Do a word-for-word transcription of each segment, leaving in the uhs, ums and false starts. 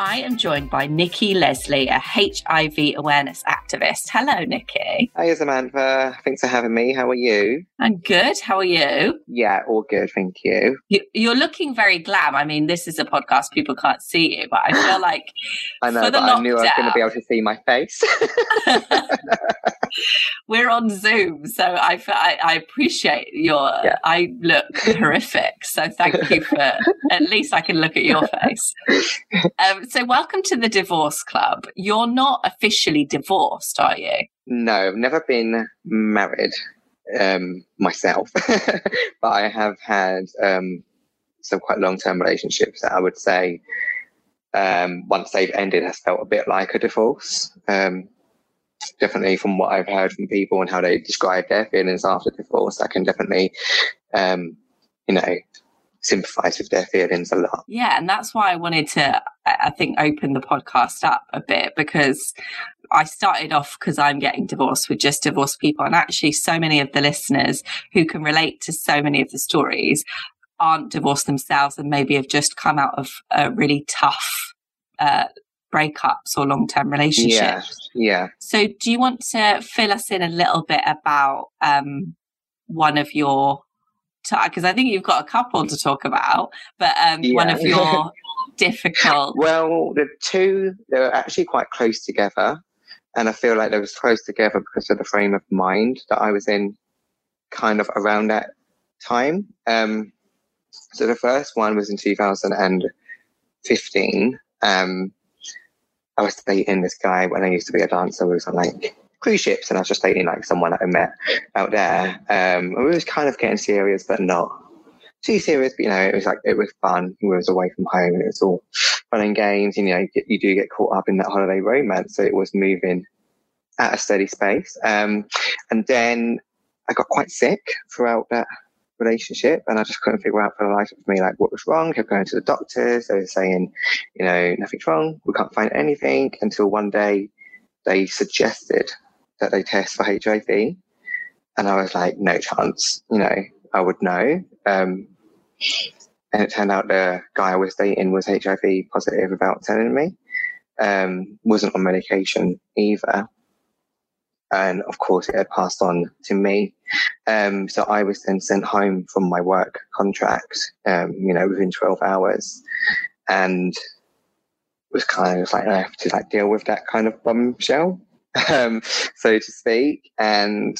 I am joined by Nikki Leslie, a H I V awareness activist. Hello, Nikki. Hi, Samantha. Thanks for having me. How are you? I'm good. How are you? Yeah, all good. Thank you. you you're looking very glam. I mean, this is a podcast. People can't see you, but I feel like I know, for the but lockdown, I knew I was going to be able to see my face. We're on Zoom, so I, I, I appreciate your... Yeah. I look horrific, so thank you for... At least I can look at your face. Um, So welcome to the Divorce Club. You're not officially divorced, are you? No, I've never been married um, myself, but I have had um, some quite long-term relationships that I would say um, once they've ended has felt a bit like a divorce. Um, definitely from what I've heard from people and how they describe their feelings after divorce, I can definitely, um, you know, sympathise with their feelings a lot. Yeah, and that's why I wanted to, I think, open the podcast up a bit, because I started off, because I'm getting divorced, with just divorced people, and actually so many of the listeners who can relate to so many of the stories aren't divorced themselves and maybe have just come out of a really tough uh, breakups or long-term relationships. Yeah, yeah. So do you want to fill us in a little bit about um, one of your... because I think you've got a couple to talk about, but um, yeah. one of your difficult... Well, the two, they were actually quite close together, and I feel like they was close together because of the frame of mind that I was in kind of around that time. Um, so the first one was in two thousand fifteen. Um, I was dating this guy when I used to be a dancer. We was on like... cruise ships, and I was just dating like someone that I met out there. Um, and we was kind of getting serious, but not too serious. But you know, it was like it was fun. We was away from home, and it was all fun and games. And, you know, you, get, you do get caught up in that holiday romance. So it was moving at a steady pace. Um, and then I got quite sick throughout that relationship, and I just couldn't figure out for the life of me like what was wrong. Kept going to the doctors. They were saying, you know, nothing's wrong. We can't find anything. Until one day, they suggested that they test for H I V, and I was like, no chance, you know, I would know. Um, and it turned out the guy I was dating was H I V positive without telling me, um, wasn't on medication either, and of course it had passed on to me. Um, so I was then sent home from my work contract, um, you know, within twelve hours, and was kind of like, I have to like deal with that kind of bombshell. Um, so to speak, and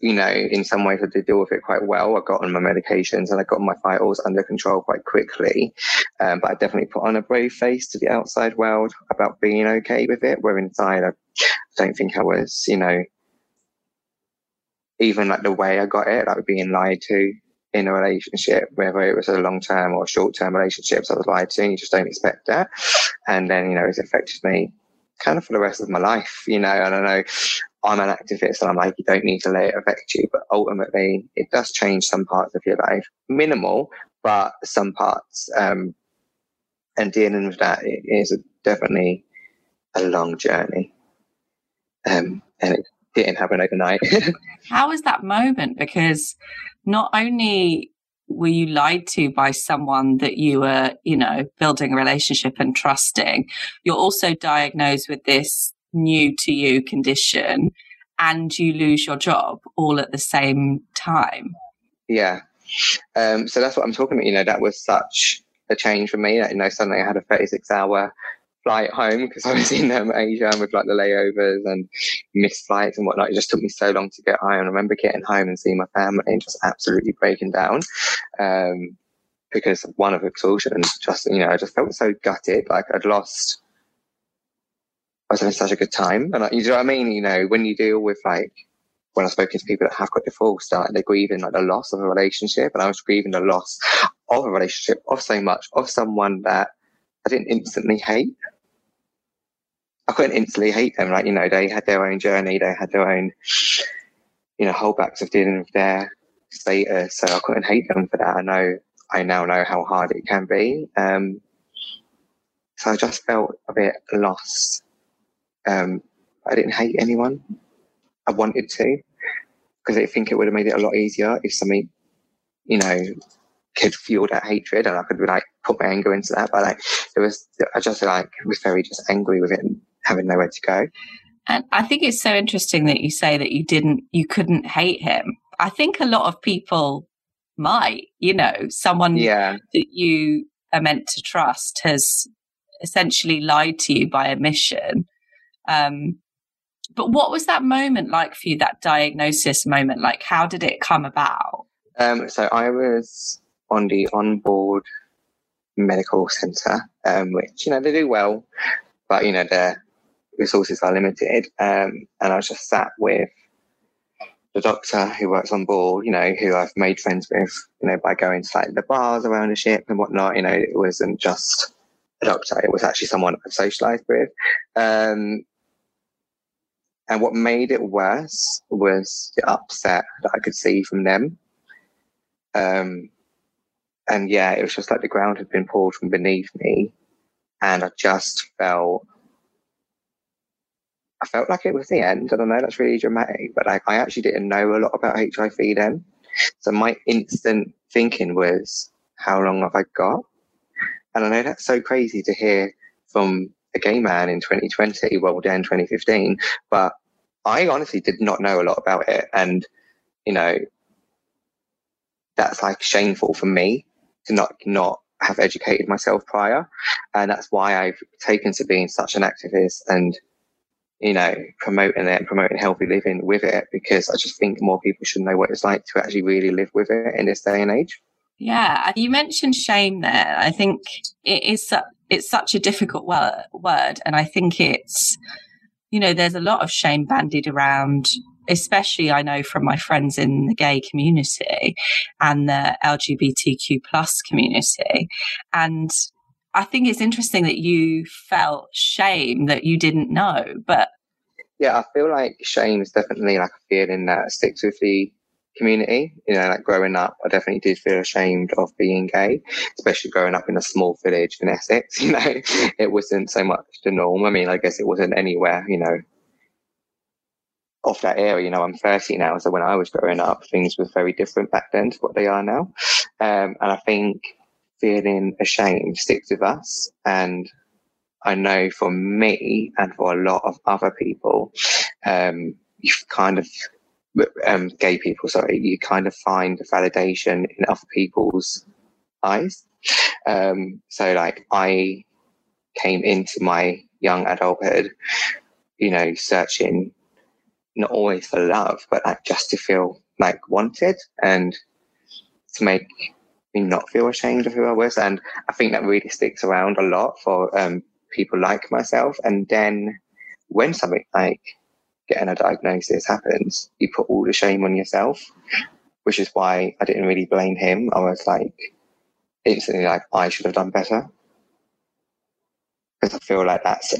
you know, in some ways I did deal with it quite well. I got on my medications and I got my vitals under control quite quickly. Um, but I definitely put on a brave face to the outside world about being okay with it, where inside I don't think I was, you know, even like the way I got it, like being lied to in a relationship, whether it was a long-term or short-term relationship, so I was lied to and you just don't expect that. And then, you know, it's affected me kind of for the rest of my life, you know, and I know I'm an activist and I'm like, you don't need to let it affect you, but ultimately it does change some parts of your life, minimal, but some parts, um, and dealing with that it is definitely a long journey. Um, and it didn't happen overnight. How was that moment? Because not only were you lied to by someone that you were, you know, building a relationship and trusting, you're also diagnosed with this new to you condition and you lose your job all at the same time. Yeah. Um, so that's what I'm talking about. You know, that was such a change for me. That, you know, suddenly I had a thirty-six hour flight home because I was in um, Asia and with like the layovers and missed flights and whatnot. It just took me so long to get home. I remember getting home and seeing my family and just absolutely breaking down um, because one of exhaustion and just, you know, I just felt so gutted. Like I'd lost, I was having such a good time. And like, you know what I mean? You know, when you deal with like, when I've spoken to people that have got divorced, like they're grieving like the loss of a relationship, and I was grieving the loss of a relationship, of so much, of someone that I didn't instantly hate. I couldn't instantly hate them. Like, you know, they had their own journey. They had their own, you know, holdbacks of dealing with their status. So I couldn't hate them for that. I know, I now know how hard it can be. Um, so I just felt a bit lost. Um, I didn't hate anyone. I wanted to, because I think it would have made it a lot easier if somebody, you know, could feel that hatred and I could like put my anger into that. But like, there was, I just like was very just angry with it and having nowhere to go. And I think it's so interesting that you say that you didn't, you couldn't hate him. I think a lot of people might, you know, someone yeah. that you are meant to trust has essentially lied to you by omission. Um, but what was that moment like for you, that diagnosis moment? Like, how did it come about? Um, so I was on the onboard medical centre, um, which, you know, they do well, but, you know, their resources are limited. Um, and I was just sat with the doctor who works on board, you know, who I've made friends with, you know, by going to like the bars around the ship and whatnot. You know, it wasn't just a doctor, it was actually someone I've socialised with. Um, and what made it worse was the upset that I could see from them. Um, and yeah, it was just like the ground had been pulled from beneath me, and I just felt, I felt like it was the end. And I know that's really dramatic, but like, I actually didn't know a lot about H I V then. So my instant thinking was, how long have I got? And I know that's so crazy to hear from a gay man in twenty twenty, well, then twenty fifteen, but I honestly did not know a lot about it. And, you know, that's like shameful for me to not not have educated myself prior. And that's why I've taken to being such an activist and, you know, promoting it, promoting healthy living with it, because I just think more people should know what it's like to actually really live with it in this day and age. Yeah, you mentioned shame there. I think it is it's such a difficult word, and I think it's, you know, there's a lot of shame bandied around, especially I know from my friends in the gay community and the L G B T Q plus community. And I think it's interesting that you felt shame that you didn't know. But yeah, I feel like shame is definitely like a feeling that sticks with the community. You know, like growing up, I definitely did feel ashamed of being gay, especially growing up in a small village in Essex. You know, it wasn't so much the norm. I mean, I guess it wasn't anywhere, you know, off that area. You know, I'm thirty now, so when I was growing up, things were very different back then to what they are now. Um, and I think feeling ashamed sticks with us. And I know for me and for a lot of other people, um, you kind of, um, gay people, sorry, you kind of find validation in other people's eyes. Um, so like I came into my young adulthood, you know, searching not always for love, but like just to feel like wanted and to make me not feel ashamed of who I was. And I think that really sticks around a lot for um, people like myself. And then when something like getting a diagnosis happens, you put all the shame on yourself, which is why I didn't really blame him. I was like instantly like, I should have done better. Because I feel like that's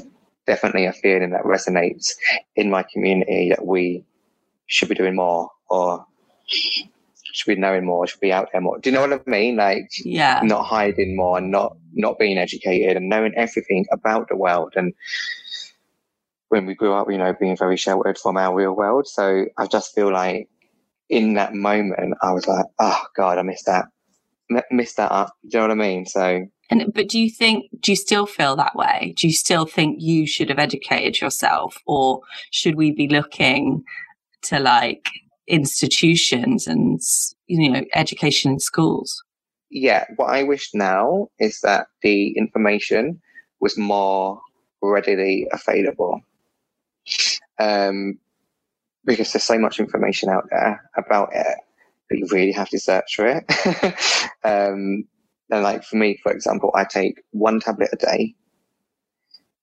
definitely a feeling that resonates in my community, that we should be doing more, or should be knowing more, should be out there more. Do you know what I mean? Like, yeah. Not hiding more, and not, not being educated, and knowing everything about the world. And when we grew up, you know, being very sheltered from our real world. So I just feel like in that moment, I was like, oh God, I missed that. M- missed that up. Do you know what I mean? So. And, but do you think, do you still feel that way? Do you still think you should have educated yourself, or should we be looking to like institutions and, you know, education in schools? Yeah. What I wish now is that the information was more readily available. Um, because there's so much information out there about it, but you really have to search for it. um, And like for me, for example, I take one tablet a day,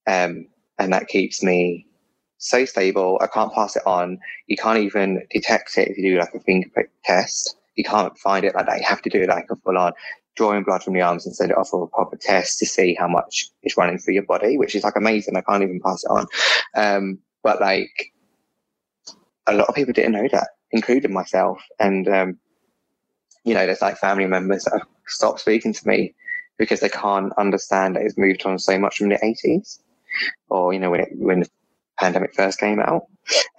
um, and that keeps me so stable. I can't pass it on. You can't even detect it if you do like a fingerprint test. You can't find it like that. You have to do like a full-on drawing blood from the arms and send it off for a proper test to see how much is running through your body, which is like amazing. I can't even pass it on. Um, but like a lot of people didn't know that, including myself. And, um, you know, there's like family members that have stopped speaking to me because they can't understand that it's moved on so much from the eighties, or, you know, when it, when the pandemic first came out.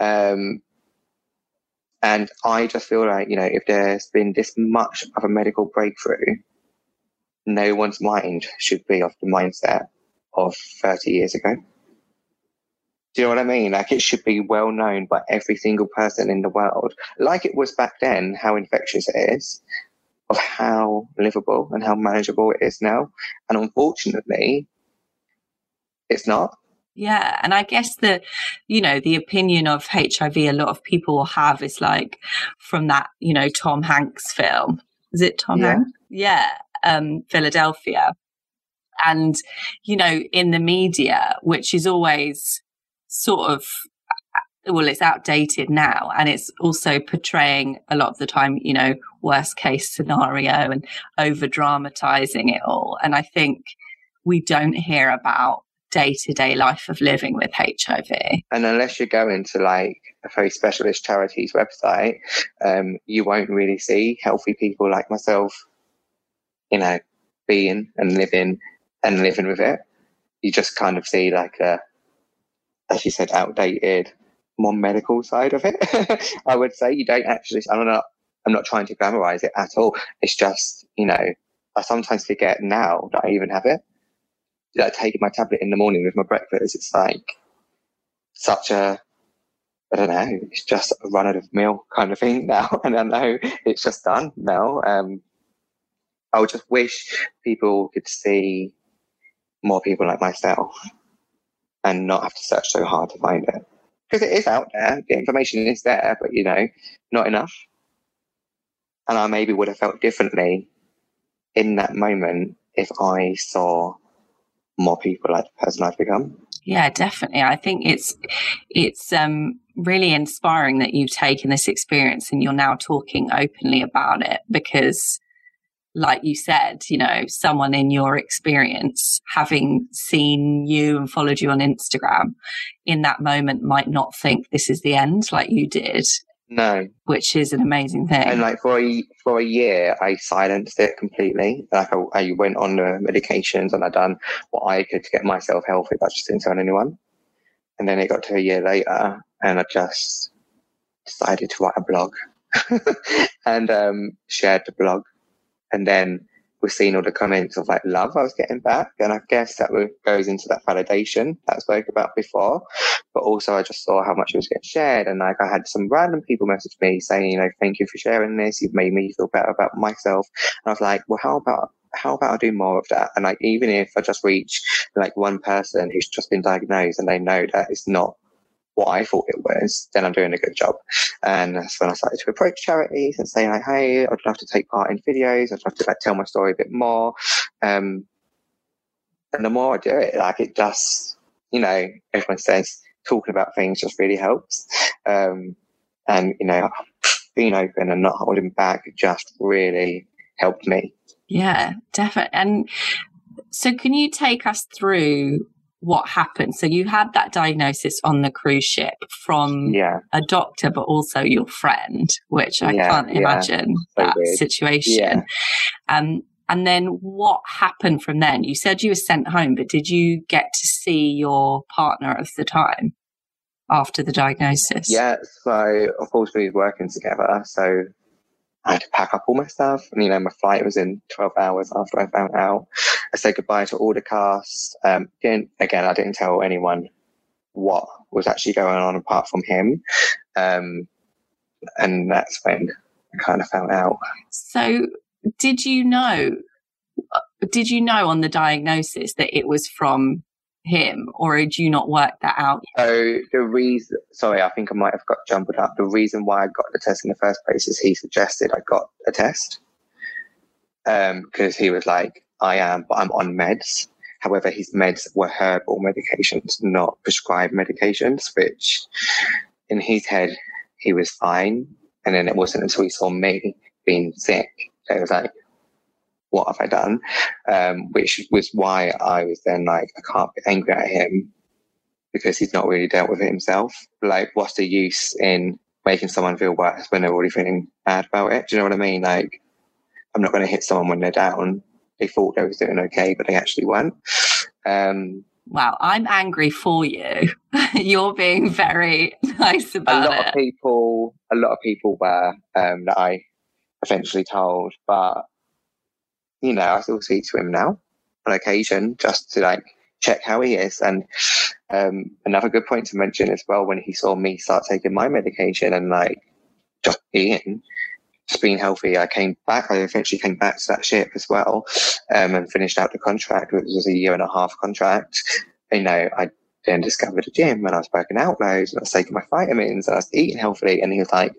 Um, and I just feel like, you know, if there's been this much of a medical breakthrough, no one's mind should be of the mindset of thirty years ago. Do you know what I mean? Like, it should be well known by every single person in the world, like it was back then, how infectious it is, of how livable and how manageable it is now. And unfortunately, it's not. Yeah. And I guess the, you know, the opinion of H I V a lot of people will have is like from that, you know, Tom Hanks film. Is it Tom yeah. Hanks? Yeah. Um, Philadelphia. And, you know, in the media, which is always sort of, well, it's outdated now, and it's also portraying a lot of the time, you know, worst case scenario and over dramatizing it all. And I think we don't hear about day-to-day life of living with H I V. And unless you're going to like a very specialist charity's website, um you won't really see healthy people like myself, you know, being and living and living with it. You just kind of see like a, as you said, outdated, more medical side of it. I would say you don't actually, I'm not, I'm not trying to glamorize it at all. It's just, you know, I sometimes forget now that I even have it. Like taking my tablet in the morning with my breakfast, it's like such a, I don't know, it's just a run out of meal kind of thing now. And I know it's just done now. Um, I would just wish people could see more people like myself and not have to search so hard to find it. Because it is out there, the information is there, but, you know, not enough. And I maybe would have felt differently in that moment if I saw more people like the person I've become. Yeah, definitely. I think it's it's um, really inspiring that you've taken this experience and you're now talking openly about it, because, like you said, you know, someone in your experience, having seen you and followed you on Instagram, in that moment might not think this is the end like you did. No. Which is an amazing thing. And like for a, for a year, I silenced it completely. Like I, I went on the medications and I done what I could to get myself healthy, but I just didn't tell anyone. And then it got to a year later and I just decided to write a blog and um, shared the blog. And then we're seeing all the comments of like love I was getting back. And I guess that goes into that validation that I spoke about before. But also I just saw how much it was getting shared. And like I had some random people message me saying, you know, thank you for sharing this. You've made me feel better about myself. And I was like, well, how about, how about I do more of that? And like, even if I just reach like one person who's just been diagnosed and they know that it's not what I thought it was, then I'm doing a good job. And that's when I started to approach charities and say, like, hey, I'd love to take part in videos. I'd love to like tell my story a bit more. Um, and the more I do it, like it just, you know, everyone says talking about things just really helps. Um, and, you know, being open and not holding back just really helped me. Yeah, definitely. And so can you take us through what happened? So you had that diagnosis on the cruise ship from yeah. a doctor, but also your friend, which I yeah, can't imagine yeah. so that weird. situation. Yeah. Um, and then what happened from then? You said you were sent home, but did you get to see your partner at the time after the diagnosis? Yeah, so of course we were working together, so I had to pack up all my stuff. And, you know, my flight was in twelve hours after I found out. I said goodbye to all the cast. Um, didn't, again, I didn't tell anyone what was actually going on apart from him. Um, and that's when I kind of found out. So did you know, did you know on the diagnosis that it was from him, or did you not work that out yet? So the reason, sorry, I think I might have got jumbled up. The reason why I got the test in the first place is he suggested I got a test um, because he was like, I am, but I'm on meds. However, his meds were herbal medications, not prescribed medications, which in his head, he was fine. And then it wasn't until he saw me being sick that he was like, what have I done? Um, which was why I was then like, I can't be angry at him because he's not really dealt with it himself. Like, what's the use in making someone feel worse when they're already feeling bad about it? Do you know what I mean? Like, I'm not going to hit someone when they're down. They thought they were doing okay, but they actually weren't. Um, wow, I'm angry for you. You're being very nice about it. A lot it. of people, a lot of people were um, that I eventually told, but you know, I still speak to him now on occasion just to like check how he is. And um, another good point to mention as well, when he saw me start taking my medication and like just being, just being healthy, I came back, I eventually came back to that ship as well um, and finished out the contract, which was a year and a half contract. You know, I then discovered a gym and I was working out loads and I was taking my vitamins and I was eating healthily. And he was like,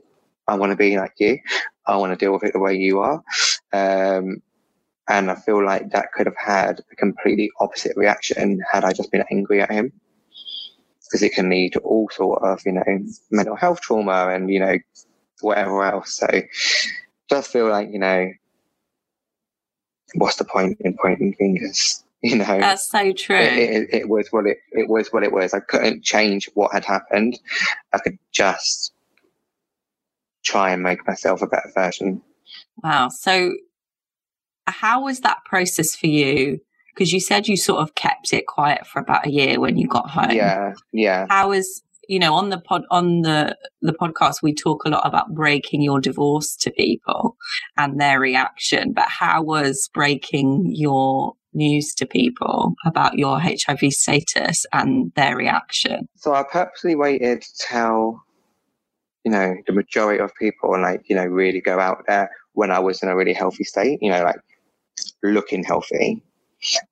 I want to be like you. I want to deal with it the way you are. Um, And I feel like that could have had a completely opposite reaction had I just been angry at him, because it can lead to all sort of, you know, mental health trauma and, you know, whatever else. So just feel like, you know, what's the point in pointing fingers? You know, that's so true. It, it, it was what it, it was what it was. I couldn't change what had happened. I could just try and make myself a better version. Wow. So how was that process for you? Because you said you sort of kept it quiet for about a year when you got home. Yeah, yeah. How was, you know, on the pod, on the, the podcast, we talk a lot about breaking your divorce to people and their reaction. But how was breaking your news to people about your H I V status and their reaction? So I purposely waited to tell, you know, the majority of people and like, you know, really go out there when I was in a really healthy state, you know, like, looking healthy.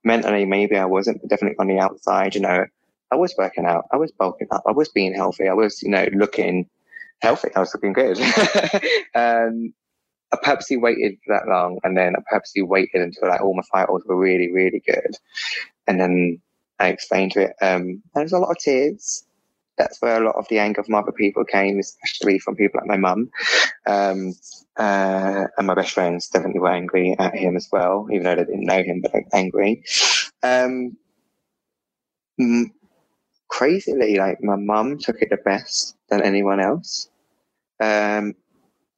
Mentally, maybe I wasn't, but definitely on the outside, you know, I was working out, I was bulking up, I was being healthy, I was, you know, looking healthy, I was looking good. um, I purposely waited that long, and then I purposely waited until like all my vitals were really, really good. And then I explained to it, um, there was a lot of tears. That's where a lot of the anger from other people came, especially from people like my mum. Um, uh, and my best friends definitely were angry at him as well, even though they didn't know him, but like angry. Um, m- crazily, like my mum took it the best than anyone else. Um,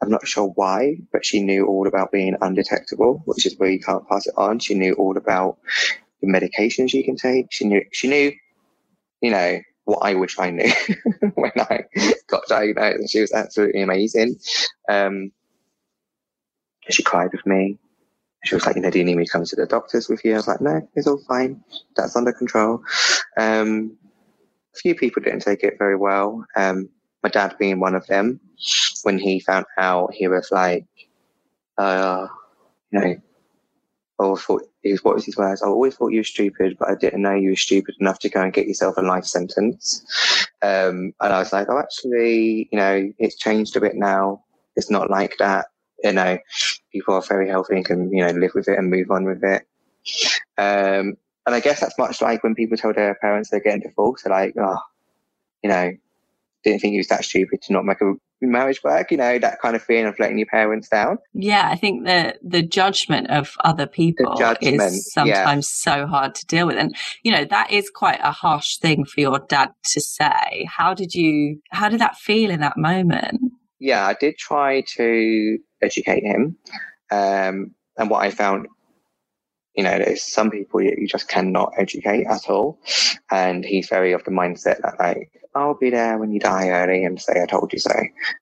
I'm not sure why, but she knew all about being undetectable, which is where you can't pass it on. She knew all about the medications you can take. She knew, she knew, you know, what I wish I knew when I got diagnosed, and she was absolutely amazing. Um, she cried with me. She was like, you know, do you need me to come to the doctors with you? I was like, no, it's all fine. That's under control. Um, a few people didn't take it very well. Um, my dad being one of them. When he found out, he was like, uh, you know, I always thought, what was his words? I always thought you were stupid, but I didn't know you were stupid enough to go and get yourself a life sentence. Um, and I was like, oh, actually, you know, it's changed a bit now. It's not like that. You know, people are very healthy and can, you know, live with it and move on with it. Um, and I guess that's much like when people tell their parents they're getting divorced, they're like, oh, you know, didn't think you was that stupid to not make a marriage work, you know, that kind of feeling of letting your parents down. Yeah, I think the the judgment of other people judgment, is sometimes yeah. so hard to deal with. And, you know, that is quite a harsh thing for your dad to say. How did you, how did that feel in that moment? Yeah, I did try to educate him. Um, and what I found, you know, there's some people you just cannot educate at all. And he's very of the mindset that, like, I'll be there when you die early and say, I told you so.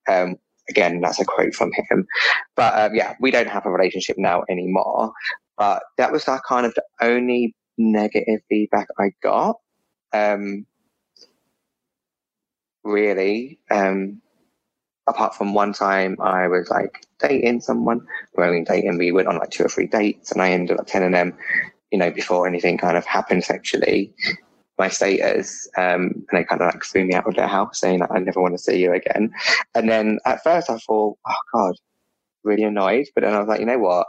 Um, again, that's a quote from him. But um, yeah, we don't have a relationship now anymore. But that was our kind of the only negative feedback I got, um, really. Um, apart from one time I was like dating someone, we were only dating, we went on like two or three dates and I ended up telling them, you know, before anything kind of happened sexually, my status, um, and they kind of like threw me out of their house saying I never want to see you again. And then at first I thought, oh God, really annoyed. But then I was like, you know what?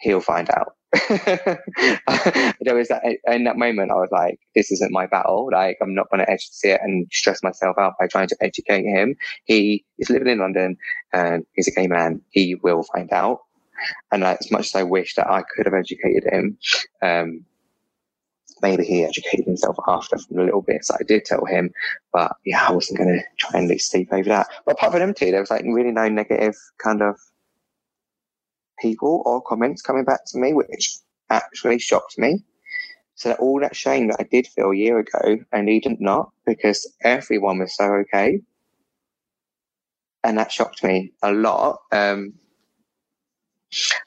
He'll find out. There was that, in that moment I was like, this isn't my battle, like I'm not going to see it and stress myself out by trying to educate him. He is living in London and he's a gay man, he will find out. And like, as much as I wish that I could have educated him, um, maybe he educated himself after from the little bits that I did tell him, but yeah, I wasn't going to try and lose sleep over that. But apart from them two, there was like really no negative kind of people or comments coming back to me, which actually shocked me. So that all that shame that I did feel a year ago, I needn't not, because everyone was so okay. And that shocked me a lot. Um,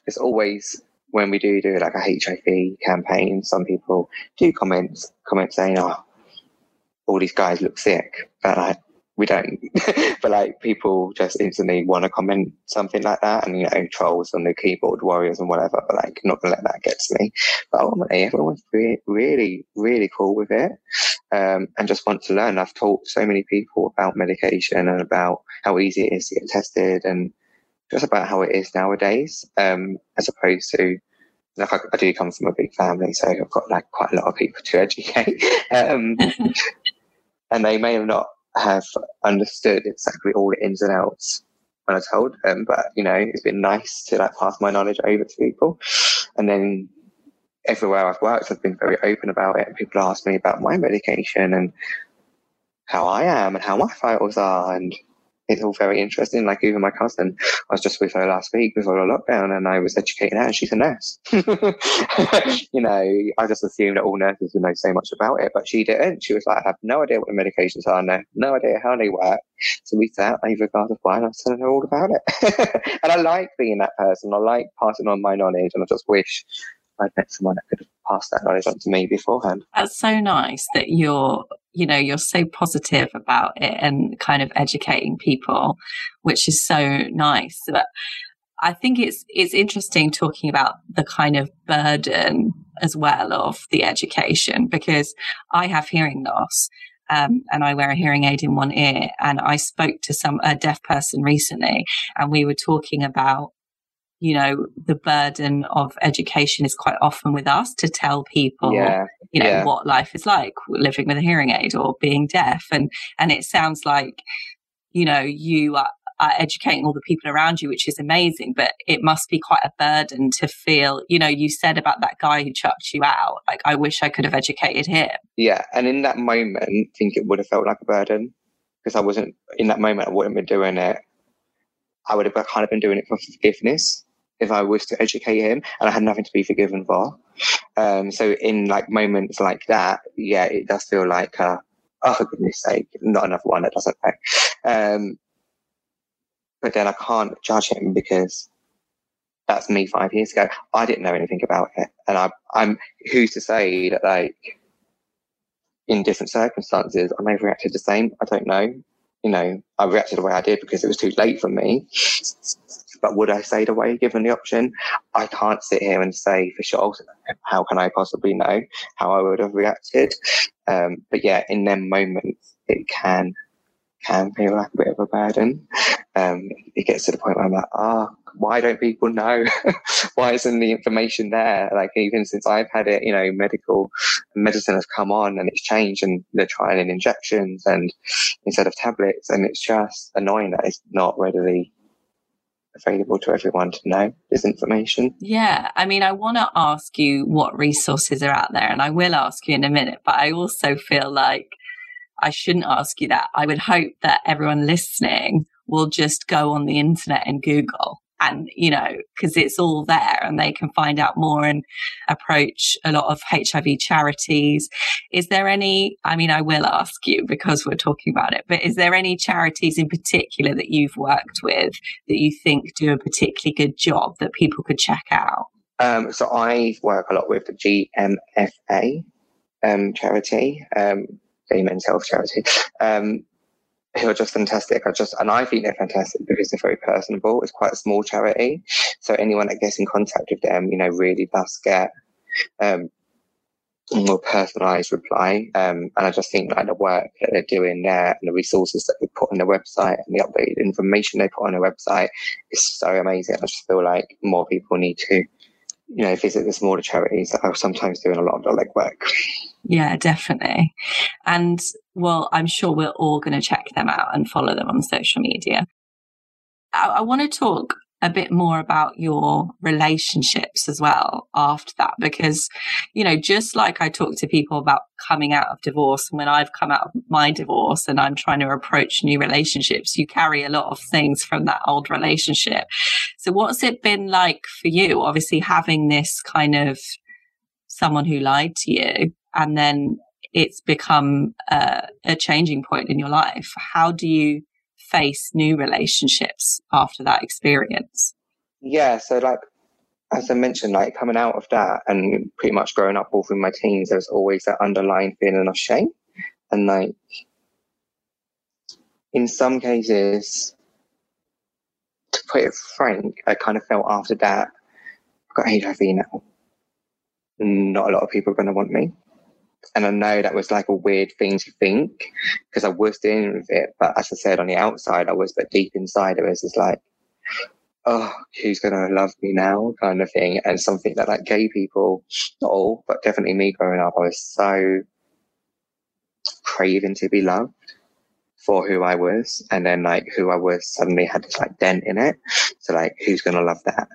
it's always when we do do like a H I V campaign, some people do comments, comments saying, oh, all these guys look sick. But I, we don't, but like people just instantly want to comment something like that, and you know, trolls on the keyboard warriors and whatever. But like, not gonna let that get to me. But ultimately, everyone's really, really cool with it, um, and just want to learn. I've taught so many people about medication and about how easy it is to get tested, and just about how it is nowadays, um, as opposed to. Like I, I do come from a big family, so I've got like quite a lot of people to educate, um, and they may have not. Have understood exactly all the ins and outs when I told them, but you know, it's been nice to like pass my knowledge over to people. And then everywhere I've worked, I've been very open about it. People ask me about my medication and how I am and how my vitals are, and it's all very interesting. Like even my cousin, I was just with her last week before the lockdown, and I was educating her, and she's a nurse. You know, I just assumed that all nurses would know so much about it, but she didn't. She was like, I have no idea what the medications are, no, no idea how they work. So we sat over a glass of wine, I was telling her all about it. And I like being that person. I like passing on my knowledge, and I just wish I'd met someone that could have passed that knowledge on to me beforehand. That's so nice that you're, you know, you're so positive about it and kind of educating people, which is so nice. But I think it's it's interesting talking about the kind of burden as well of the education, because I have hearing loss. Um, and I wear a hearing aid in one ear. And I spoke to some a deaf person recently, and we were talking about, you know, the burden of education is quite often with us to tell people, yeah, you know, yeah. what life is like living with a hearing aid or being deaf. And, and it sounds like, you know, you are, are educating all the people around you, which is amazing, but it must be quite a burden to feel, you know, you said about that guy who chucked you out, like, I wish I could have educated him. Yeah. And in that moment, I think it would have felt like a burden, because I wasn't, in that moment, I wouldn't have been doing it. I would have kind of been doing it for forgiveness. If I was to educate him, and I had nothing to be forgiven for. Um, so in like moments like that, yeah, it does feel like, uh, oh, for goodness sake, not another one that doesn't work. Um, but then I can't judge him, because that's me five years ago. I didn't know anything about it. And I, I'm, who's to say that like in different circumstances, I may have reacted the same. I don't know. You know, I reacted the way I did because it was too late for me. but would I stayed away given the option? I can't sit here and say for sure. How can I possibly know how I would have reacted? Um, but yeah, in them moments, it can can feel like a bit of a burden. Um, it gets to the point where I'm like, ah, oh, why don't people know? Why isn't the information there? Like, even since I've had it, you know, medical medicine has come on and it's changed, and they're trying in injections and instead of tablets, and it's just annoying that it's not readily available to everyone to know this information. Yeah, I mean, I want to ask you what resources are out there, and I will ask you in a minute, but I also feel like I shouldn't ask you that. I would hope that everyone listening will just go on the internet and Google, and, you know, because it's all there and they can find out more and approach a lot of H I V charities. Is there any, I mean, I will ask you because we're talking about it, but is there any charities in particular that you've worked with that you think do a particularly good job that people could check out? Um, so I work a lot with the G M F A um, charity, um, gay men's health charity. Um, who are just fantastic. I just, and I think they're fantastic because they're very personable. It's quite a small charity. So anyone that gets in contact with them, you know, really does get um, a more personalised reply. Um, and I just think like the work that they're doing there and the resources that they put on their website and the updated information they put on their website is so amazing. I just feel like more people need to, you know, visit the smaller charities that are sometimes doing a lot of the legwork. Yeah, definitely. And, well, I'm sure we're all going to check them out and follow them on social media. I, I want to talk a bit more about your relationships as well after that, because, you know, just like I talk to people about coming out of divorce, and when I've come out of my divorce and I'm trying to approach new relationships, you carry a lot of things from that old relationship. So what's it been like for you, obviously having this kind of someone who lied to you, and then it's become a, a changing point in your life? How do you face new relationships after that experience? Yeah, so like as I mentioned, like coming out of that and pretty much growing up all through my teens, there's always that underlying feeling of shame, and like in some cases, to put it frank, I kind of felt after that, I've got H I V now, not a lot of people are going to want me. And I know that was like a weird thing to think because I was dealing with it. But as I said, on the outside, I was, but deep inside, it was just like, oh, who's going to love me now kind of thing. And something that like gay people, not all, but definitely me growing up, I was so craving to be loved for who I was. And then like who I was suddenly had this like dent in it. So like, who's going to love that?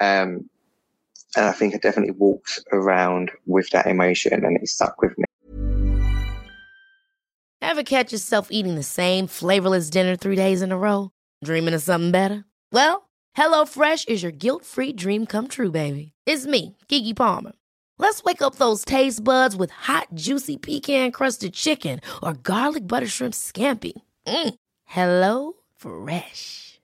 Um, And I think I definitely walked around with that emotion, and it stuck with me. Ever catch yourself eating the same flavorless dinner three days in a row? Dreaming of something better? Well, HelloFresh is your guilt-free dream come true, baby. It's me, Keke Palmer. Let's wake up those taste buds with hot, juicy pecan-crusted chicken or garlic butter shrimp scampi. Mm. Hello Fresh.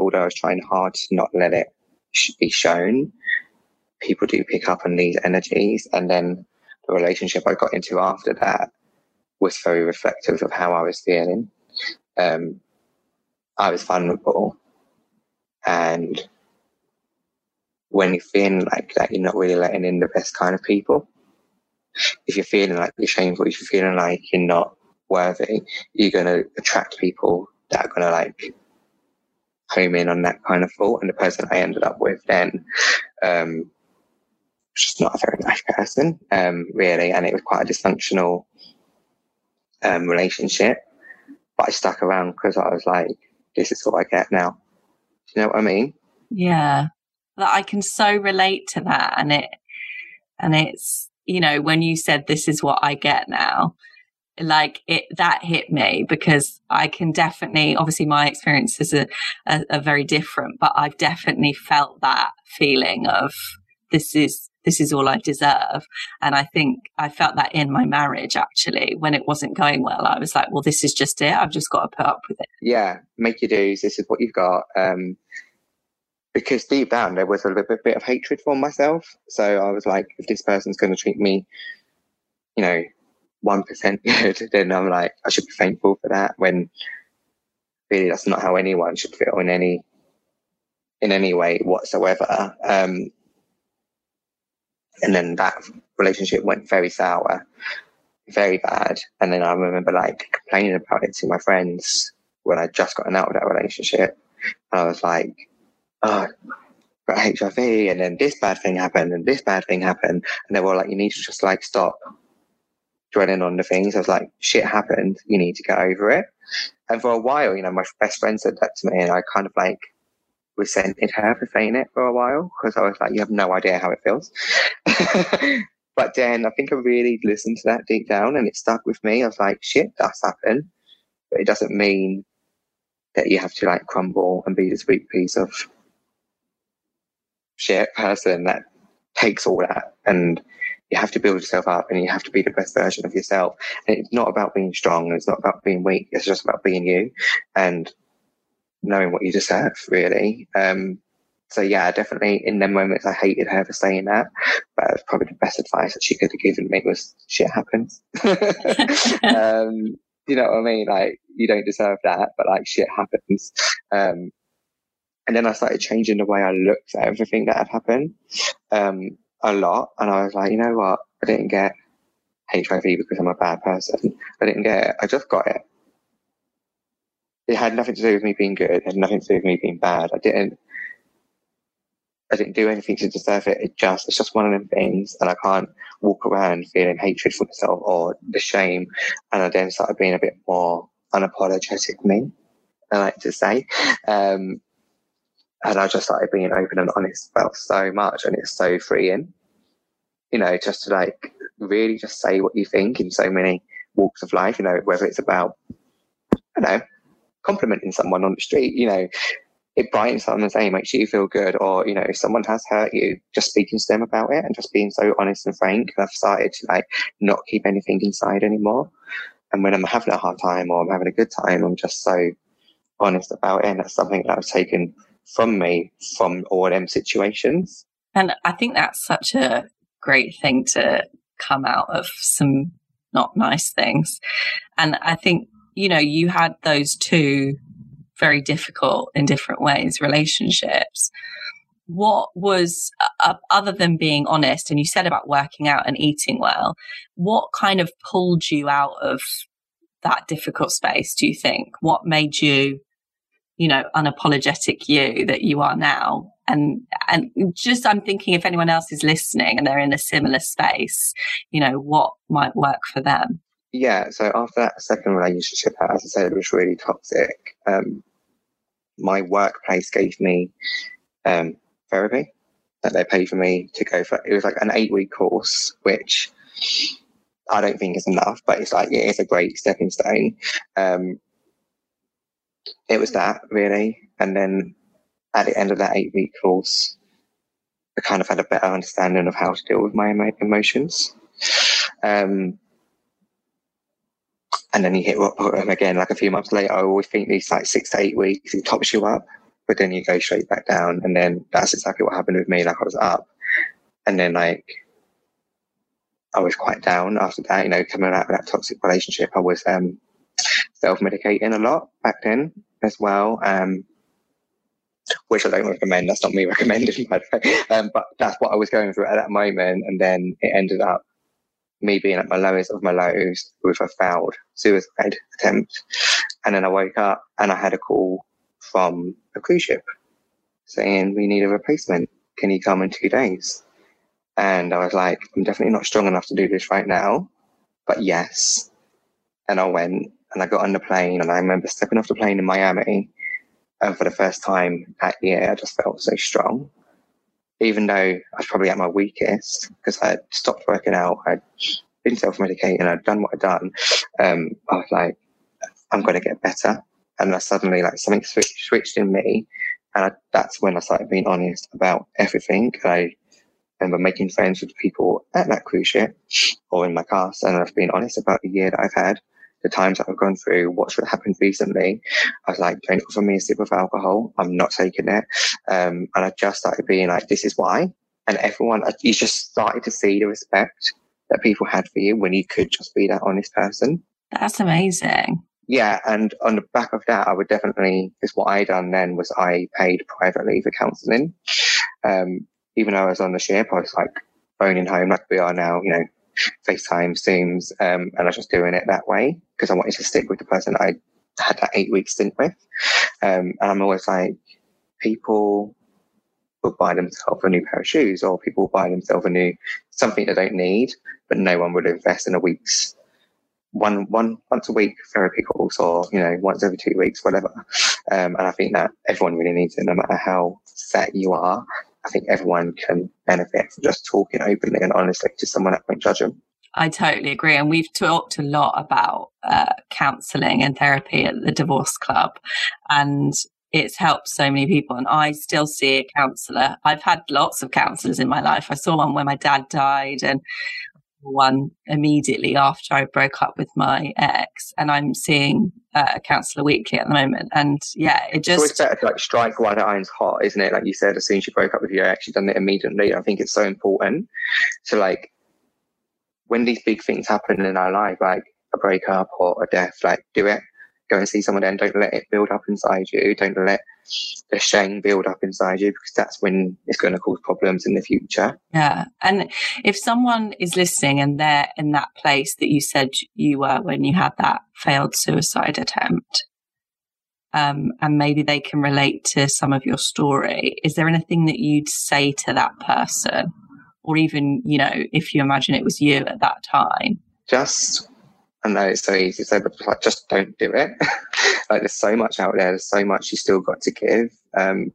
Although I was trying hard to not let it sh- be shown, people do pick up on these energies. And then the relationship I got into after that was very reflective of how I was feeling. Um, I was vulnerable. And when you're feeling like that, you're not really letting in the best kind of people. If you're feeling like you're shameful, if you're feeling like you're not worthy, you're going to attract people that are going to like home in on that kind of fault. And the person I ended up with then um was just not a very nice person, um really, and it was quite a dysfunctional um relationship. But I stuck around because I was like, this is what I get now. Do you know what I mean? Yeah, that I can so relate to that. And it and it's, you know, when you said this is what I get now, like it, that hit me, because I can definitely, obviously my experiences are, are, are very different, but I've definitely felt that feeling of this is, this is all I deserve. And I think I felt that in my marriage, actually, when it wasn't going well, I was like, well, this is just it. I've just got to put up with it. Yeah. Make your dues. This is what you've got. Um, because deep down there was a little bit of hatred for myself. So I was like, if this person's going to treat me, you know, one percent good, then I'm like, I should be thankful for that, when really that's not how anyone should feel in any in any way whatsoever. Um and then that relationship went very sour, very bad. And then I remember like complaining about it to my friends when I'd just gotten out of that relationship. And I was like, oh, got H I V, and then this bad thing happened and this bad thing happened. And they were like, you need to just like stop dwelling on the things. I was like, shit happened, you need to get over it. And for a while, you know, my best friend said that to me, and I kind of like resented her for saying it for a while, because I was like, you have no idea how it feels. But then I think I really listened to that deep down, and it stuck with me. I was like, shit, that's happened, but it doesn't mean that you have to like crumble and be this weak piece of shit person that takes all that. And you have to build yourself up, and you have to be the best version of yourself. And it's not about being strong, and it's not about being weak. It's just about being you and knowing what you deserve, really. Um, so, yeah, definitely in them moments I hated her for saying that. But it was probably the best advice that she could have given me was, shit happens. um, you know what I mean? Like, you don't deserve that, but, like, shit happens. Um, and then I started changing the way I looked at everything that had happened. Um a lot. And I was like, you know what, I didn't get H I V because I'm a bad person. I didn't get it, I just got it. It had nothing to do with me being good. It had nothing to do with me being bad. I didn't I didn't do anything to deserve it. It just it's just one of them things. And I can't walk around feeling hatred for myself or the shame. And I then started being a bit more unapologetic me, I like to say. Um And I just started being open and honest about so much, and it's so freeing, you know, just to like really just say what you think in so many walks of life, you know, whether it's about, I don't know, complimenting someone on the street, you know, it brightens someone's day, makes you feel good. Or, you know, if someone has hurt you, just speaking to them about it and just being so honest and frank. And I've started to like not keep anything inside anymore. And when I'm having a hard time or I'm having a good time, I'm just so honest about it. And that's something that I've taken from me from all them situations. And I think that's such a great thing to come out of some not nice things. And I think, you know, you had those two very difficult in different ways relationships. What was, uh, other than being honest, and you said about working out and eating well, what kind of pulled you out of that difficult space, do you think? What made you, you know, unapologetic you that you are now? And and just I'm thinking if anyone else is listening and they're in a similar space, you know, what might work for them? Yeah, so after that second relationship, as I said, it was really toxic. Um, my workplace gave me um, therapy that they paid for me to go for. It was like an eight-week course, which I don't think is enough, but it's like, it is a great stepping stone. Um, it was that, really. And then at the end of that eight-week course, I kind of had a better understanding of how to deal with my emotions. Um, and then you hit rock bottom again, like a few months later. I always think these like six to eight weeks, it tops you up, but then you go straight back down. And then that's exactly what happened with me. Like I was up, and then like I was quite down after that. You know, coming out of that toxic relationship, I was um, self-medicating a lot back then as well. Um, which I don't recommend. That's not me recommending, by the way. Um, but that's what I was going through at that moment. And then it ended up me being at my lowest of my lows with a failed suicide attempt. And then I woke up and I had a call from a cruise ship saying, we need a replacement. Can you come in two days? And I was like, I'm definitely not strong enough to do this right now, but yes. And I went and I got on the plane, and I remember stepping off the plane in Miami. And for the first time that year, I just felt so strong, even though I was probably at my weakest because I had stopped working out. I'd been self-medicating. I'd done what I'd done. Um, I was like, I'm going to get better. And I suddenly, like, something switched, switched in me. And I, that's when I started being honest about everything. And I remember making friends with people at that cruise ship or in my cast. And I've been honest about the year that I've had, the times that I've gone through, what's happened recently. I was like, don't offer me a sip of alcohol. I'm not taking it. Um, and I just started being like, this is why. And everyone, you just started to see the respect that people had for you when you could just be that honest person. That's amazing. Yeah. And on the back of that, I would definitely, because what I done then was I paid privately for counselling. Um, even though I was on the ship, I was like phoning home like we are now, you know, FaceTime, Zooms, um, and I was just doing it that way because I wanted to stick with the person that I had that eight week stint with. Um, and I'm always like, people will buy themselves a new pair of shoes, or people will buy themselves a new something they don't need, but no one would invest in a week's one one once a week therapy course, or you know, once every two weeks, whatever. Um, and I think that everyone really needs it, no matter how set you are. I think everyone can benefit from just talking openly and honestly to someone that won't judge them. I totally agree. And we've talked a lot about uh, counselling and therapy at the Divorce Club, and it's helped so many people. And I still see a counsellor. I've had lots of counsellors in my life. I saw one when my dad died, and one immediately after I broke up with my ex, and I'm seeing uh, a counsellor weekly at the moment. And yeah, it just, it's always better to like strike while the iron's hot, isn't it? Like you said, as soon as you broke up with your ex, you done it immediately. I think it's so important to, like, when these big things happen in our life, like a breakup or a death, like do it. Go and see someone then. Don't let it build up inside you. Don't let the shame build up inside you, because that's when it's going to cause problems in the future. Yeah. And if someone is listening and they're in that place that you said you were when you had that failed suicide attempt, um, and maybe they can relate to some of your story, is there anything that you'd say to that person? Or even, you know, if you imagine it was you at that time? Just... I know it's so easy to say, but like, just don't do it. Like, there's so much out there. There's so much you still got to give. Um,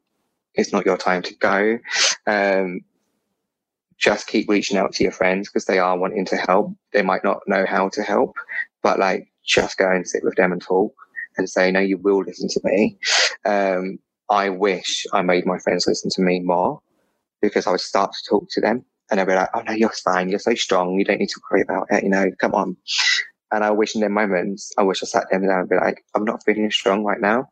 it's not your time to go. Um, just keep reaching out to your friends, because they are wanting to help. They might not know how to help, but like, just go and sit with them and talk and say, no, you will listen to me. Um, I wish I made my friends listen to me more, because I would start to talk to them and they'd be like, oh no, you're fine. You're so strong. You don't need to worry about it. You know, come on. And I wish in their moments, I wish I sat them down and be like, I'm not feeling strong right now.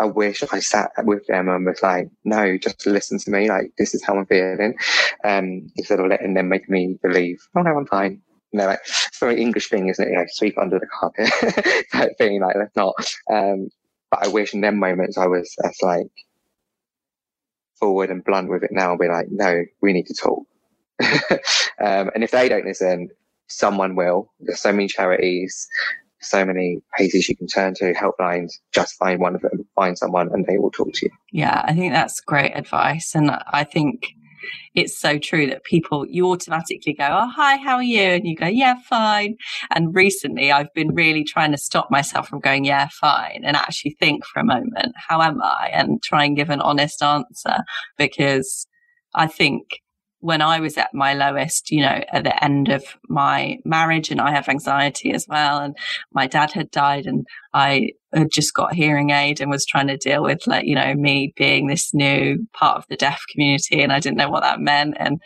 I wish I sat with them and was like, no, just listen to me. Like, this is how I'm feeling. Um, instead of letting them make me believe, oh no, I'm fine. You know, like, it's a very English thing, isn't it? You know, sweep under the carpet type thing. Like, that's not. Um, but I wish in them moments I was as like forward and blunt with it now and be like, no, we need to talk. um, and if they don't listen, someone will. There's so many charities, so many places you can turn to, helplines. Just find one of them, find someone, and they will talk to you. Yeah, I think that's great advice. And I think it's so true that people, you automatically go, oh, hi, how are you? And you go, yeah, fine. And recently I've been really trying to stop myself from going, yeah, fine, and actually think for a moment, how am I? And try and give an honest answer, because I think when I was at my lowest, you know, at the end of my marriage, and I have anxiety as well, and my dad had died, and I had just got hearing aid and was trying to deal with, like, you know, me being this new part of the deaf community, and I didn't know what that meant. And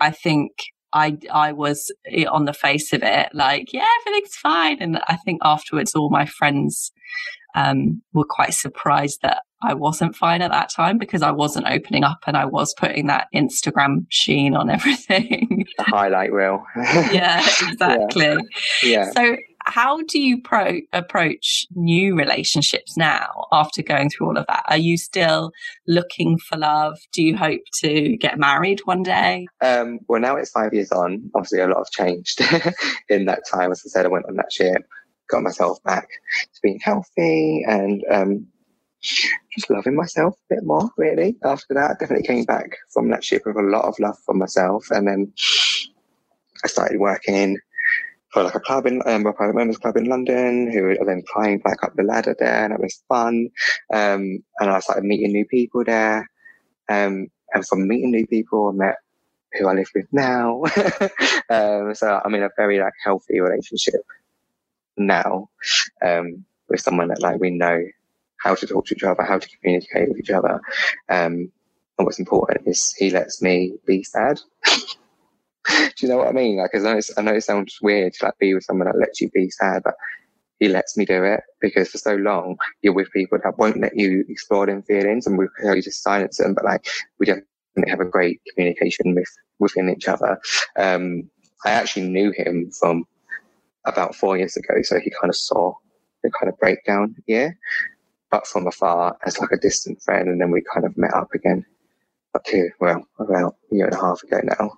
I think I I was on the face of it like, yeah, everything's fine. And I think afterwards all my friends um, were quite surprised that I wasn't fine at that time, because I wasn't opening up and I was putting that Instagram sheen on everything. The highlight reel. Yeah, exactly. Yeah. Yeah. So how do you pro- approach new relationships now after going through all of that? Are you still looking for love? Do you hope to get married one day? Um, well, now it's five years on. Obviously, a lot has changed in that time. As I said, I went on that ship, got myself back to being healthy and... Um, just loving myself a bit more, really. After that, I definitely came back from that ship with a lot of love for myself. And then I started working for like a club in um, a private members club in London, who were then climbing back up the ladder there, and it was fun. Um, and I started meeting new people there. Um, and from meeting new people, I met who I live with now. um, so I'm in a very like healthy relationship now um, with someone that like we know how to talk to each other, how to communicate with each other. Um, and what's important is he lets me be sad. Do you know what I mean? Like, I know, I know it sounds weird to like be with someone that lets you be sad, but he lets me do it, because for so long you're with people that won't let you explore them feelings, and we you just silence them. But like, we definitely have a great communication with, within each other. Um, I actually knew him from about four years ago, so he kind of saw the kind of breakdown here. But from afar as like a distant friend, and then we kind of met up again up to, well, about a year and a half ago now.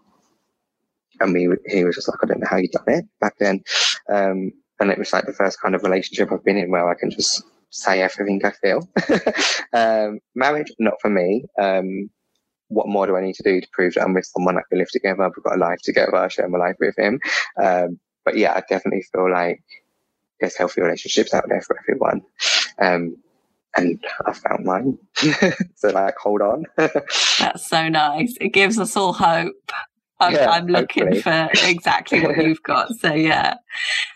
And we, he was just like, I don't know how you done it back then. Um, and it was like the first kind of relationship I've been in where I can just say everything I feel. um, marriage, not for me. Um, what more do I need to do to prove that I'm with someone that we live together? We've got a life together. I share my life with him. Um, but yeah, I definitely feel like there's healthy relationships out there for everyone. Um, And I found mine. So, like, hold on. That's so nice. It gives us all hope. I'm, yeah, I'm looking hopefully. for exactly what you've got. So, yeah.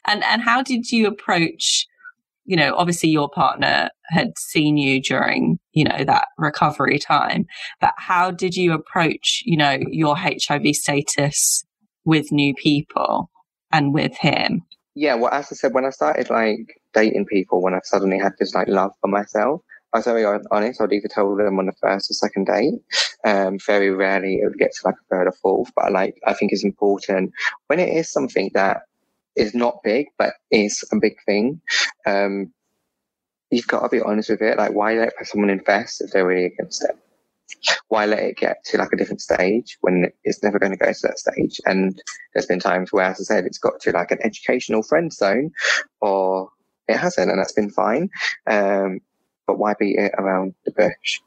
And and how did you approach, you know, obviously your partner had seen you during, you know, that recovery time, but how did you approach, you know, your H I V status with new people and with him? Yeah, well, as I said, when I started, like, dating people, when I suddenly had this, like, love for myself, I was very honest. I'd either tell them on the first or second date. Um, very rarely it would get to, like, a third or fourth. But, like, I think it's important when it is something that is not big but is a big thing, um, you've got to be honest with it. Like, why let someone invest if they're really against it? Why let it get to like a different stage when it's never going to go to that stage? And there's been times where, as I said, it's got to like an educational friend zone, or it hasn't, and that's been fine. Um, but why beat it around the bush?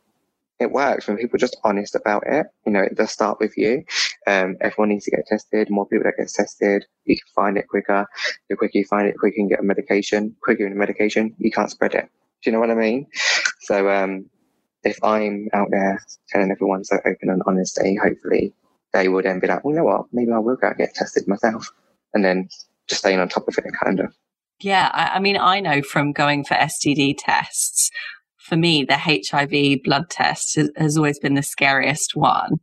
It works when people are just honest about it. You know, it does start with you. Um, everyone needs to get tested. More people that get tested, you can find it quicker. The quicker you find it, the quicker you can get a medication. Quicker you get a medication, you can't spread it. Do you know what I mean? So, um, if I'm out there telling everyone so open and honest, hopefully they will then be like, well, you know what, maybe I will go and get tested myself. And then just staying on top of it, kind of. Yeah, I, I mean, I know from going for S T D tests, for me, the H I V blood test has, has always been the scariest one.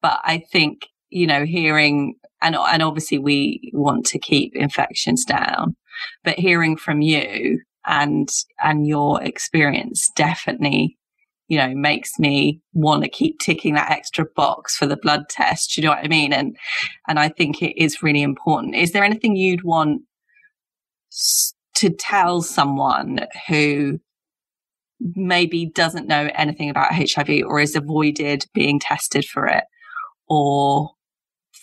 But I think, you know, hearing, and and obviously we want to keep infections down, but hearing from you and and your experience definitely, you know, makes me want to keep ticking that extra box for the blood test. You know what I mean? And and I think it is really important. Is there anything you'd want to tell someone who maybe doesn't know anything about H I V, or has avoided being tested for it, or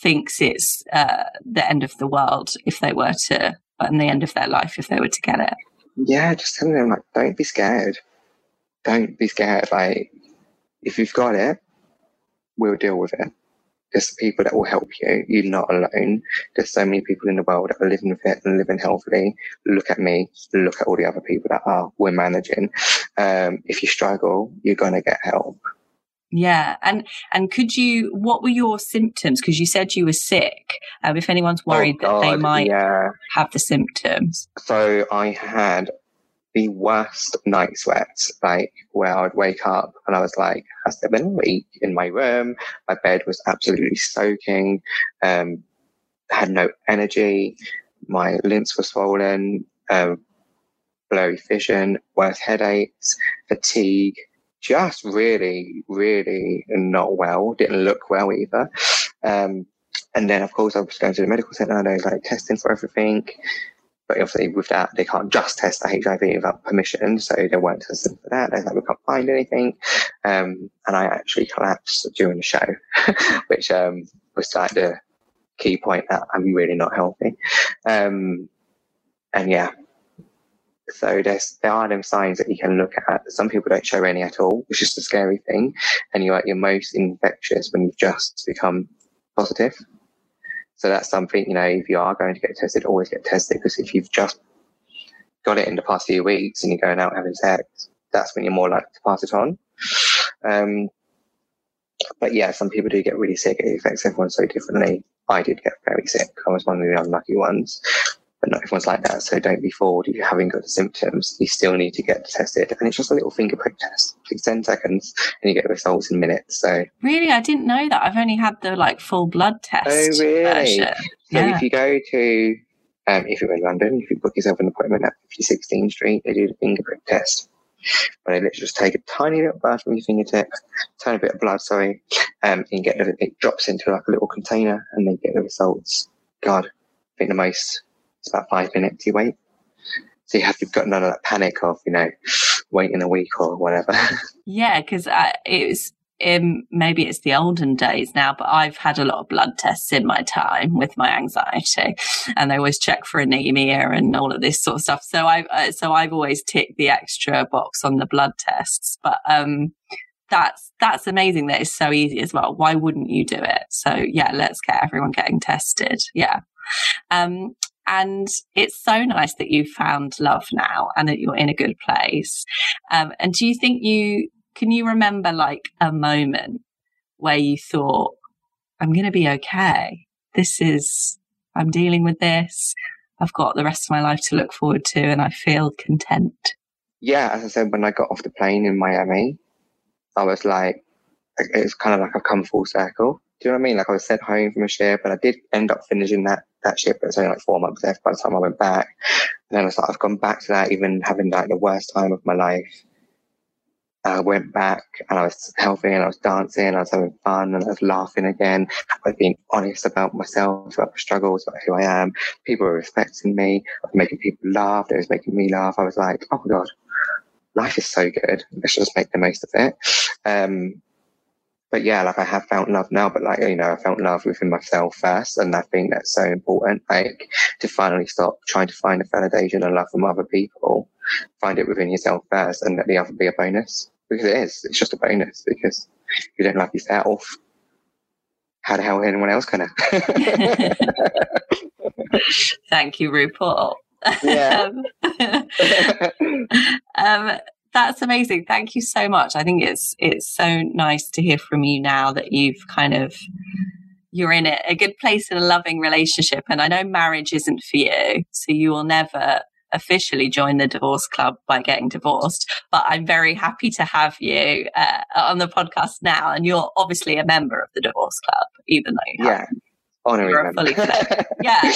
thinks it's uh, the end of the world if they were to, and the end of their life if they were to get it? Yeah, just telling them, like, don't be scared. Don't be scared. Like, if you've got it, we'll deal with it. There's people that will help you. You're not alone. There's so many people in the world that are living with it and living healthily. Look at me. Look at all the other people that are we're managing. Um, if you struggle, you're going to get help. Yeah. And, and could you, what were your symptoms? Because you said you were sick. Um, if anyone's worried oh God, that they might yeah. have the symptoms. So I had the worst night sweats, like where I'd wake up and I was like, has there been a leak in my room? My bed was absolutely soaking, um, had no energy, my limbs were swollen, um, blurry vision, worse headaches, fatigue, just really, really not well, didn't look well either. Um, and then, of course, I was going to the medical centre and I was like testing for everything. But obviously with that, they can't just test the H I V without permission. So they weren't testing for that. They're like, we can't find anything. Um, and I actually collapsed during the show, which um, was like the key point that I'm really not healthy. Um, and yeah, so there's, there are them signs that you can look at. Some people don't show any at all, which is the scary thing. And you're at your most infectious when you've just become positive. So that's something, you know, if you are going to get tested, always get tested, because if you've just got it in the past few weeks and you're going out having sex, that's when you're more likely to pass it on. Um, but yeah, some people do get really sick. It affects everyone so differently. I did get very sick. I was one of the unlucky ones, but not everyone's like that. So don't be fooled. If you haven't got the symptoms, you still need to get tested. And it's just a little finger prick test. It's ten seconds and you get results in minutes. So really, I didn't know that. I've only had the like full blood test. Oh, really? Version. So yeah. If you go to, um, if you're in London, if you book yourself an appointment at fifty sixteenth Street, they do the finger prick test. But they literally just take a tiny little blood from your fingertip, tiny bit of blood, sorry, um, and get the, it drops into like a little container and they get the results. God, I think the most... It's about five minutes you wait. So you have, you've got none of that panic of, you know, waiting a week or whatever. Yeah, because it's um, maybe it's the olden days now, but I've had a lot of blood tests in my time with my anxiety, and they always check for anemia and all of this sort of stuff. So I've uh, so I've always ticked the extra box on the blood tests. But um, that's that's amazing that it's so easy as well. Why wouldn't you do it? So yeah, let's get everyone getting tested. Yeah. Um, And it's so nice that you've found love now and that you're in a good place. Um, and do you think you, can you remember like a moment where you thought, I'm going to be okay. This is, I'm dealing with this. I've got the rest of my life to look forward to and I feel content. Yeah. As I said, when I got off the plane in Miami, I was like, it's kind of like I've come full circle. Do you know what I mean? Like I was sent home from a ship and I did end up finishing that, that ship, but it was only like four months left by the time I went back. And then I was like, I've gone back to that, even having like the worst time of my life. And I went back and I was healthy and I was dancing and I was having fun and I was laughing again. I was being honest about myself, about my struggles, about who I am. People were respecting me. I was making people laugh. It was making me laugh. I was like, oh my God, life is so good. Let's just make the most of it. Um, But yeah, like I have found love now, but like, you know, I found love within myself first. And I think that's so important, like to finally stop trying to find a validation and love from other people, find it within yourself first and let the other be a bonus, because it is, it's just a bonus, because if you don't love yourself, how the hell anyone else can I? Thank you, RuPaul. Yeah. um, That's amazing. Thank you so much. I think it's it's so nice to hear from you now that you've kind of, you're in a, a good place in a loving relationship. And I know marriage isn't for you, so you will never officially join the divorce club by getting divorced. But I'm very happy to have you uh, on the podcast now. And you're obviously a member of the divorce club, even though you yeah. haven't. Honorary member. Yeah.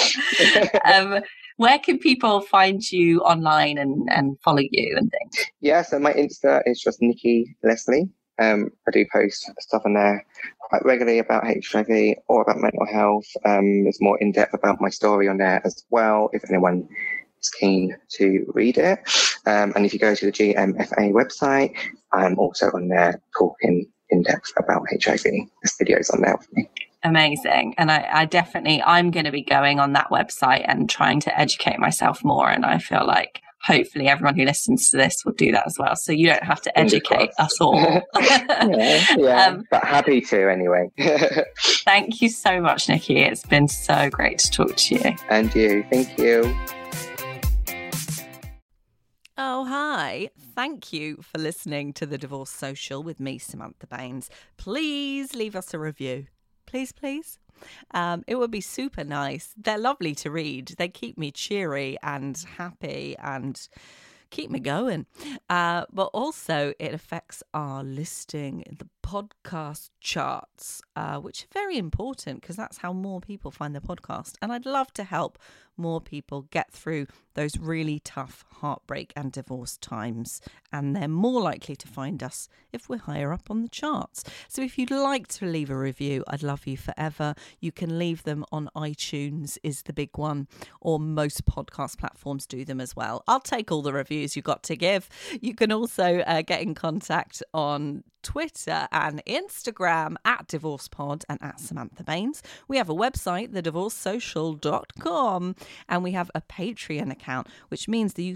Um, where can people find you online and, and follow you and things? Yeah, so my Insta is just Nikki Leslie. Um, I do post stuff on there quite regularly about H I V or about mental health. Um, there's more in-depth about my story on there as well, if anyone is keen to read it. Um, and if you go to the G M F A website, I'm also on there talking in-depth about H I V. There's videos on there with me. Amazing. And I, I definitely, I'm going to be going on that website and trying to educate myself more. And I feel like hopefully everyone who listens to this will do that as well. So you don't have to educate us all. yeah, yeah um, but happy to anyway. Thank you so much, Nikki. It's been so great to talk to you. And you. Thank you. Oh, hi. Thank you for listening to The Divorce Social with me, Samantha Baines. Please leave us a review. Please, please. Um, it would be super nice. They're lovely to read. They keep me cheery and happy and keep me going. Uh, but also it affects our listing in the podcast charts, uh, which are very important because that's how more people find the podcast. And I'd love to help more people get through those really tough heartbreak and divorce times. And they're more likely to find us if we're higher up on the charts. So if you'd like to leave a review, I'd love you forever. You can leave them on iTunes is the big one, or most podcast platforms do them as well. I'll take all the reviews you got to give. You can also uh, get in contact on Twitter and Instagram at divorcepod and at Samantha Baines. We have a website, the divorce social dot com, and we have a Patreon account, which means that you